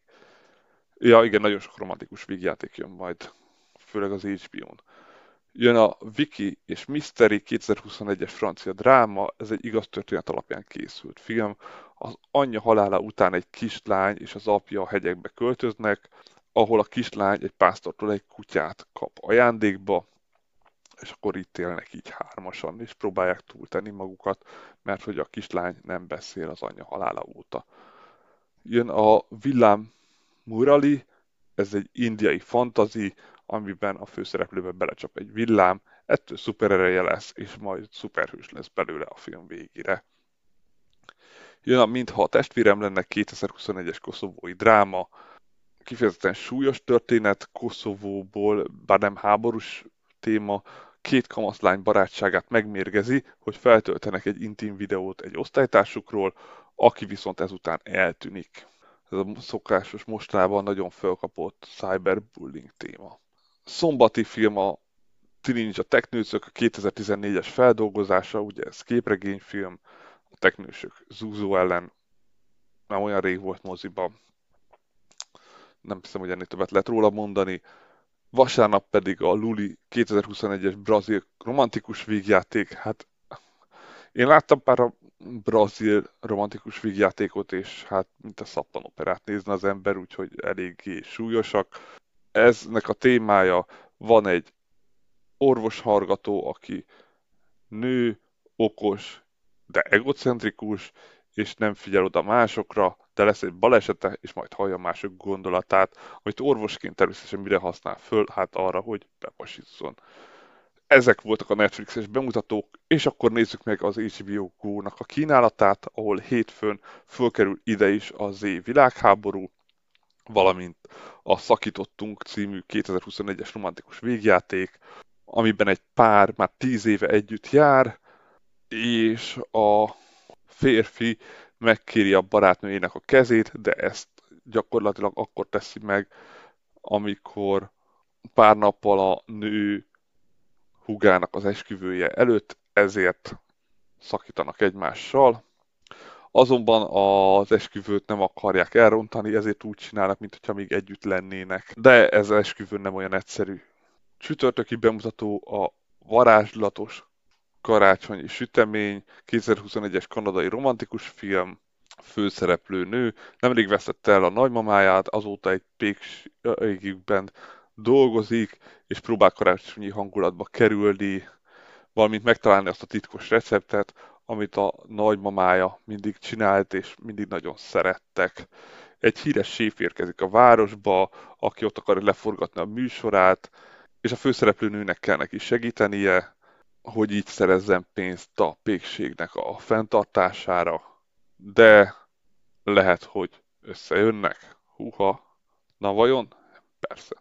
Ja igen, nagyon sok romantikus vígjáték jön majd, főleg az há bé ó-n. Jön a Vicky és Mystery kétezer-huszonegyes francia dráma, ez egy igaz történet alapján készült film. Az anyja halála után egy kislány és az apja a hegyekbe költöznek, ahol a kislány egy pásztortól egy kutyát kap ajándékba, és akkor itt élnek így hármasan, és próbálják túltenni magukat, mert hogy a kislány nem beszél az anyja halála óta. Jön a Villám Murali, ez egy indiai fantazi, amiben a főszereplőbe belecsap egy villám, ettől szuperereje lesz, és majd szuperhős lesz belőle a film végére. Jön a Mintha a testvérem lenne kétezer-huszonegyes koszovói dráma, kifejezetten súlyos történet, Koszovóból, bár nem háborús téma, két kamaszlány barátságát megmérgezi, hogy feltöltenek egy intim videót egy osztálytársukról, aki viszont ezután eltűnik. Ez a szokásos, mostanában nagyon felkapott cyberbullying téma. Szombati film a Teenage a teknőcök, a kétezer-tizennégyes feldolgozása, ugye ez képregényfilm, a teknősök Zúzó ellen, már olyan rég volt moziban, nem hiszem, hogy ennél többet lehet róla mondani. Vasárnap pedig a Luli kétezer-huszonegyes brazil romantikus vígjáték, hát én láttam pár a brazil romantikus vígjátékot, és hát mint a szappanoperát nézne az ember, úgyhogy eléggé súlyosak. Eznek a témája, van egy orvoshargató, aki nő, okos, de egocentrikus, és nem figyel oda másokra, de lesz egy balesete, és majd hallja mások gondolatát, amit orvosként természetesen mire használ föl, hát arra, hogy bepasizzon. Ezek voltak a Netflixes bemutatók, és akkor nézzük meg az há bé ó Go-nak a kínálatát, ahol hétfőn fölkerül ide is a Z világháború, valamint a Szakítottunk című kétezer-huszonegyes romantikus végjáték, amiben egy pár már tíz éve együtt jár, és a férfi megkéri a barátnőjének a kezét, de ezt gyakorlatilag akkor teszi meg, amikor pár nappal a nő húgának az esküvője előtt, ezért szakítanak egymással. Azonban az esküvőt nem akarják elrontani, ezért úgy csinálnak, mintha még együtt lennének. De ez az esküvő nem olyan egyszerű. Csütörtöki bemutató a Varázslatos karácsonyi sütemény, kétezer-huszonegyes kanadai romantikus film, főszereplő nő. Nemrég vesztette el a nagymamáját, azóta egy pékségükben dolgozik, és próbál karácsonyi hangulatba kerülni, valamint megtalálni azt a titkos receptet, amit a nagymamája mindig csinált, és mindig nagyon szerettek. Egy híres séf érkezik a városba, aki ott akar leforgatni a műsorát, és a főszereplőnőnek kell neki segítenie, hogy így szerezzen pénzt a pékségnek a fenntartására, de lehet, hogy összejönnek. Húha, na vajon? Persze.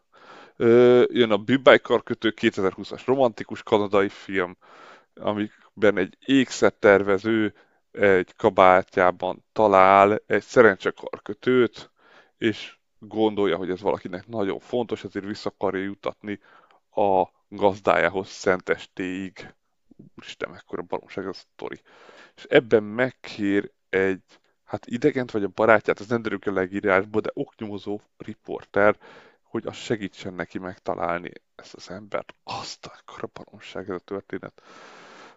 Ö, jön a Bűbájkarkötő, kétezer-húszas romantikus kanadai film, amikben egy ékszertervező egy kabátjában talál egy szerencsekarkötőt, és gondolja, hogy ez valakinek nagyon fontos, ezért vissza akarja jutatni a gazdájához szentestéig. Úristen, mekkora baromság ez a sztori. És ebben megkér egy, hát idegent vagy a barátját, ez nem derül ki a legírásból, de oknyomozó riporter, hogy az segítsen neki megtalálni ezt az embert. Aztán akkora baromság ez a történet.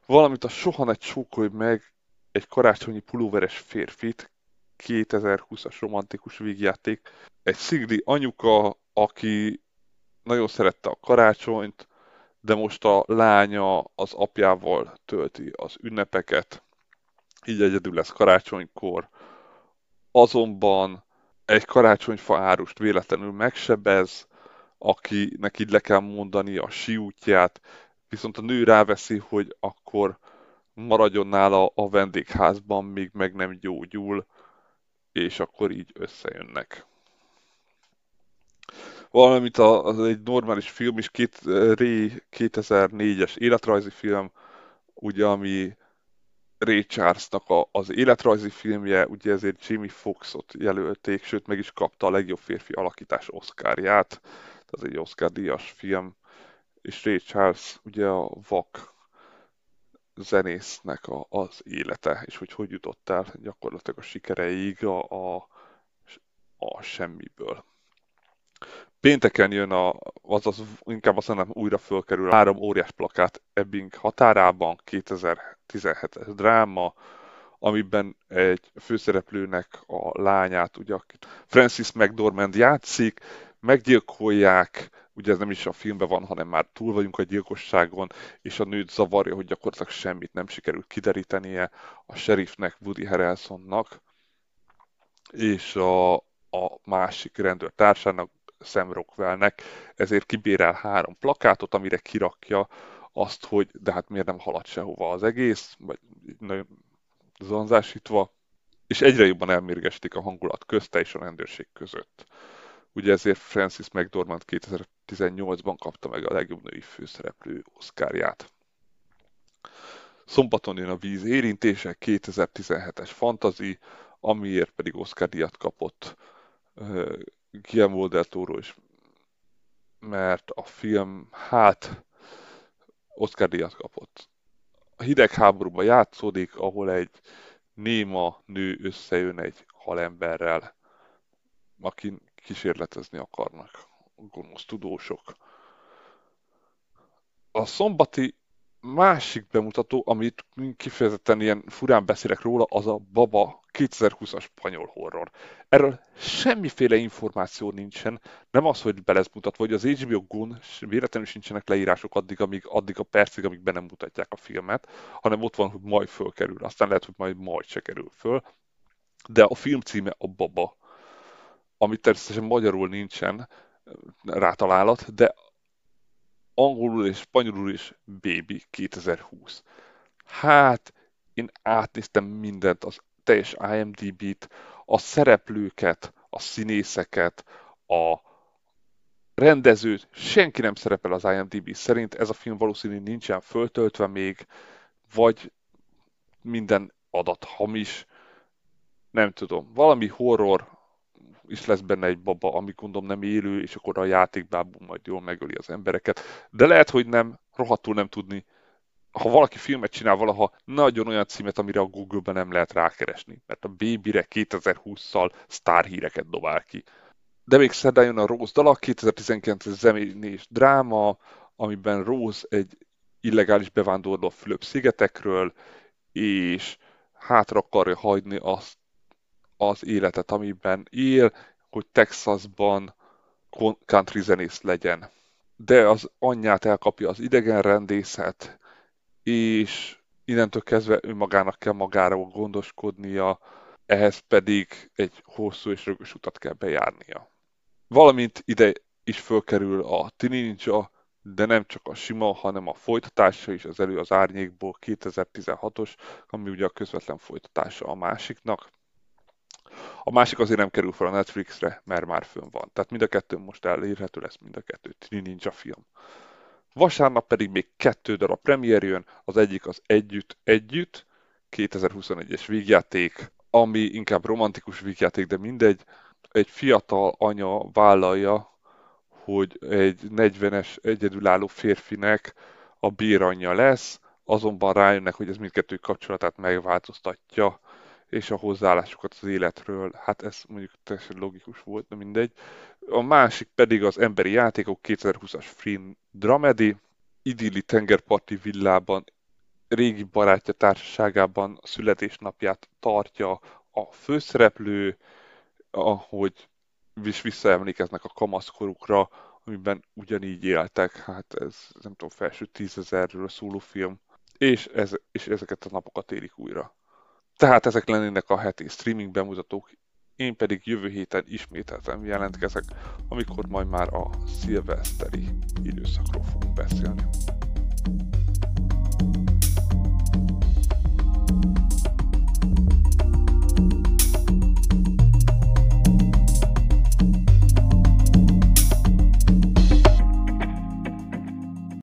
Valamint a Soha ne csókolj meg egy karácsonyi pulóveres férfit, kétezer-húszas romantikus vígjáték. Egy szigli anyuka, aki nagyon szerette a karácsonyt, de most a lánya az apjával tölti az ünnepeket, így egyedül lesz karácsonykor. Azonban egy karácsonyfa árust véletlenül megsebez, akinek így le kell mondani a síútját, viszont a nő ráveszi, hogy akkor maradjon nála a vendégházban, még meg nem gyógyul, és akkor így összejönnek. valamint az egy normális film is, két, Ray kétezer-négyes életrajzi film, ugye, ami Ray Charles-nak a, az életrajzi filmje, ugye ezért Jamie Foxxot jelölték, sőt meg is kapta a legjobb férfi alakítás Oscarját, ez egy Oscar-díjas film, és Ray Charles ugye a vak zenésznek a, az élete, és hogy hogy jutott el gyakorlatilag a sikereig a, a, a semmiből. Pénteken jön, a, azaz inkább azt mondom, újra fölkerül a három óriás plakát Ebbing határában, kétezer-tizenhetes dráma, amiben egy főszereplőnek a lányát, ugye Francis McDormand játszik, meggyilkolják, ugye ez nem is a filmben van, hanem már túl vagyunk a gyilkosságon, és a nőt zavarja, hogy gyakorlatilag semmit nem sikerül kiderítenie a sheriffnek, Woody Harrelsonnak, és a, a másik rendőrtársának, Sam Rockwellnek, ezért kibérel három plakátot, amire kirakja azt, hogy de hát miért nem halad sehova az egész, vagy zanzásítva, és egyre jobban elmérgestik a hangulat közte és a rendőrség között. Ugye ezért Francis McDormand kétezer-tizennyolcban kapta meg a legjobb női főszereplő Oscarját. Szombaton jön a víz érintése, kétezer-tizenhetes fantazi, amiért pedig Oscar-díjat kapott uh, Guillermo del Toro is, mert a film, hát, Oscar-díjat kapott. A hidegháborúban játszódik, ahol egy néma nő összejön egy halemberrel, aki kísérletezni akarnak gonosz tudósok. A szombati másik bemutató, amit kifejezetten ilyen furán beszélek róla, az a BABA kétezer-húszas spanyol horror. Erről semmiféle információ nincsen, nem az, hogy be lesz mutatva, hogy az há bé o Go-n véletlenül sincsenek leírások addig, amíg, addig a percig, amíg be nem mutatják a filmet, hanem ott van, hogy majd fölkerül, aztán lehet, hogy majd majd se kerül föl, de a film címe a BABA, amit természetesen magyarul nincsen rátalálat, de angolul és spanyolul is Baby kétezer-húsz. Hát, én átnéztem mindent, az teljes I M D B-t, a szereplőket, a színészeket, a rendezőt, senki nem szerepel az I M D B szerint, ez a film valószínűleg nincsen föltöltve még, vagy minden adat hamis, nem tudom, valami horror, és lesz benne egy baba, ami gondolom nem élő, és akkor a játékbábú majd jól megöli az embereket. De lehet, hogy nem, rohadtul nem tudni. Ha valaki filmet csinál valaha, nagyon olyan címet, amire a Google-ben nem lehet rákeresni, mert a Baby-re kétezer-hússzal sztárhíreket dobál ki. De még szerdán jön a Rose dala, kétezer-tizenkilences zenés dráma, amiben Rose egy illegális bevándorló a Fülöp-szigetekről, és hátra akarja hagyni azt, az életet, amiben él, hogy Texasban country zenész legyen. De az anyját elkapja az idegenrendészet, és innentől kezdve önmagának kell magáról gondoskodnia, ehhez pedig egy hosszú és rögös utat kell bejárnia. Valamint ide is fölkerül a Tini Ninja, de nem csak a sima, hanem a folytatása is, az Elő az árnyékból kétezer-tizenhatos, ami ugye a közvetlen folytatása a másiknak. A másik azért nem kerül fel a Netflixre, mert már fönn van. Tehát mind a kettő most elérhető lesz, mind a kettő Tini Ninja film. Vasárnap pedig még kettő darab premier jön, az egyik az Együtt Együtt, kétezer-huszonegyes vígjáték, ami inkább romantikus vígjáték, de mindegy. Egy fiatal anya vállalja, hogy egy negyvenes egyedülálló férfinek a béranyja lesz, azonban rájönnek, hogy ez mindkettő kapcsolatát megváltoztatja, és a hozzáállásukat az életről, hát ez mondjuk teljesen logikus volt, de mindegy. A másik pedig az Emberi játékok, kétezer-húszas film dramedy, idilli tengerparti villában, régi barátja társaságában a születésnapját tartja a főszereplő, ahogy is visszaemlékeznek a kamaszkorukra, amiben ugyanígy éltek, hát ez nem tudom, felső tízezerről szóló film, és, ez, és ezeket a napokat élik újra. Tehát ezek lennének a heti streaming bemutatók, én pedig jövő héten ismételten jelentkezek, amikor majd már a szilveszteri időszakról fogunk beszélni.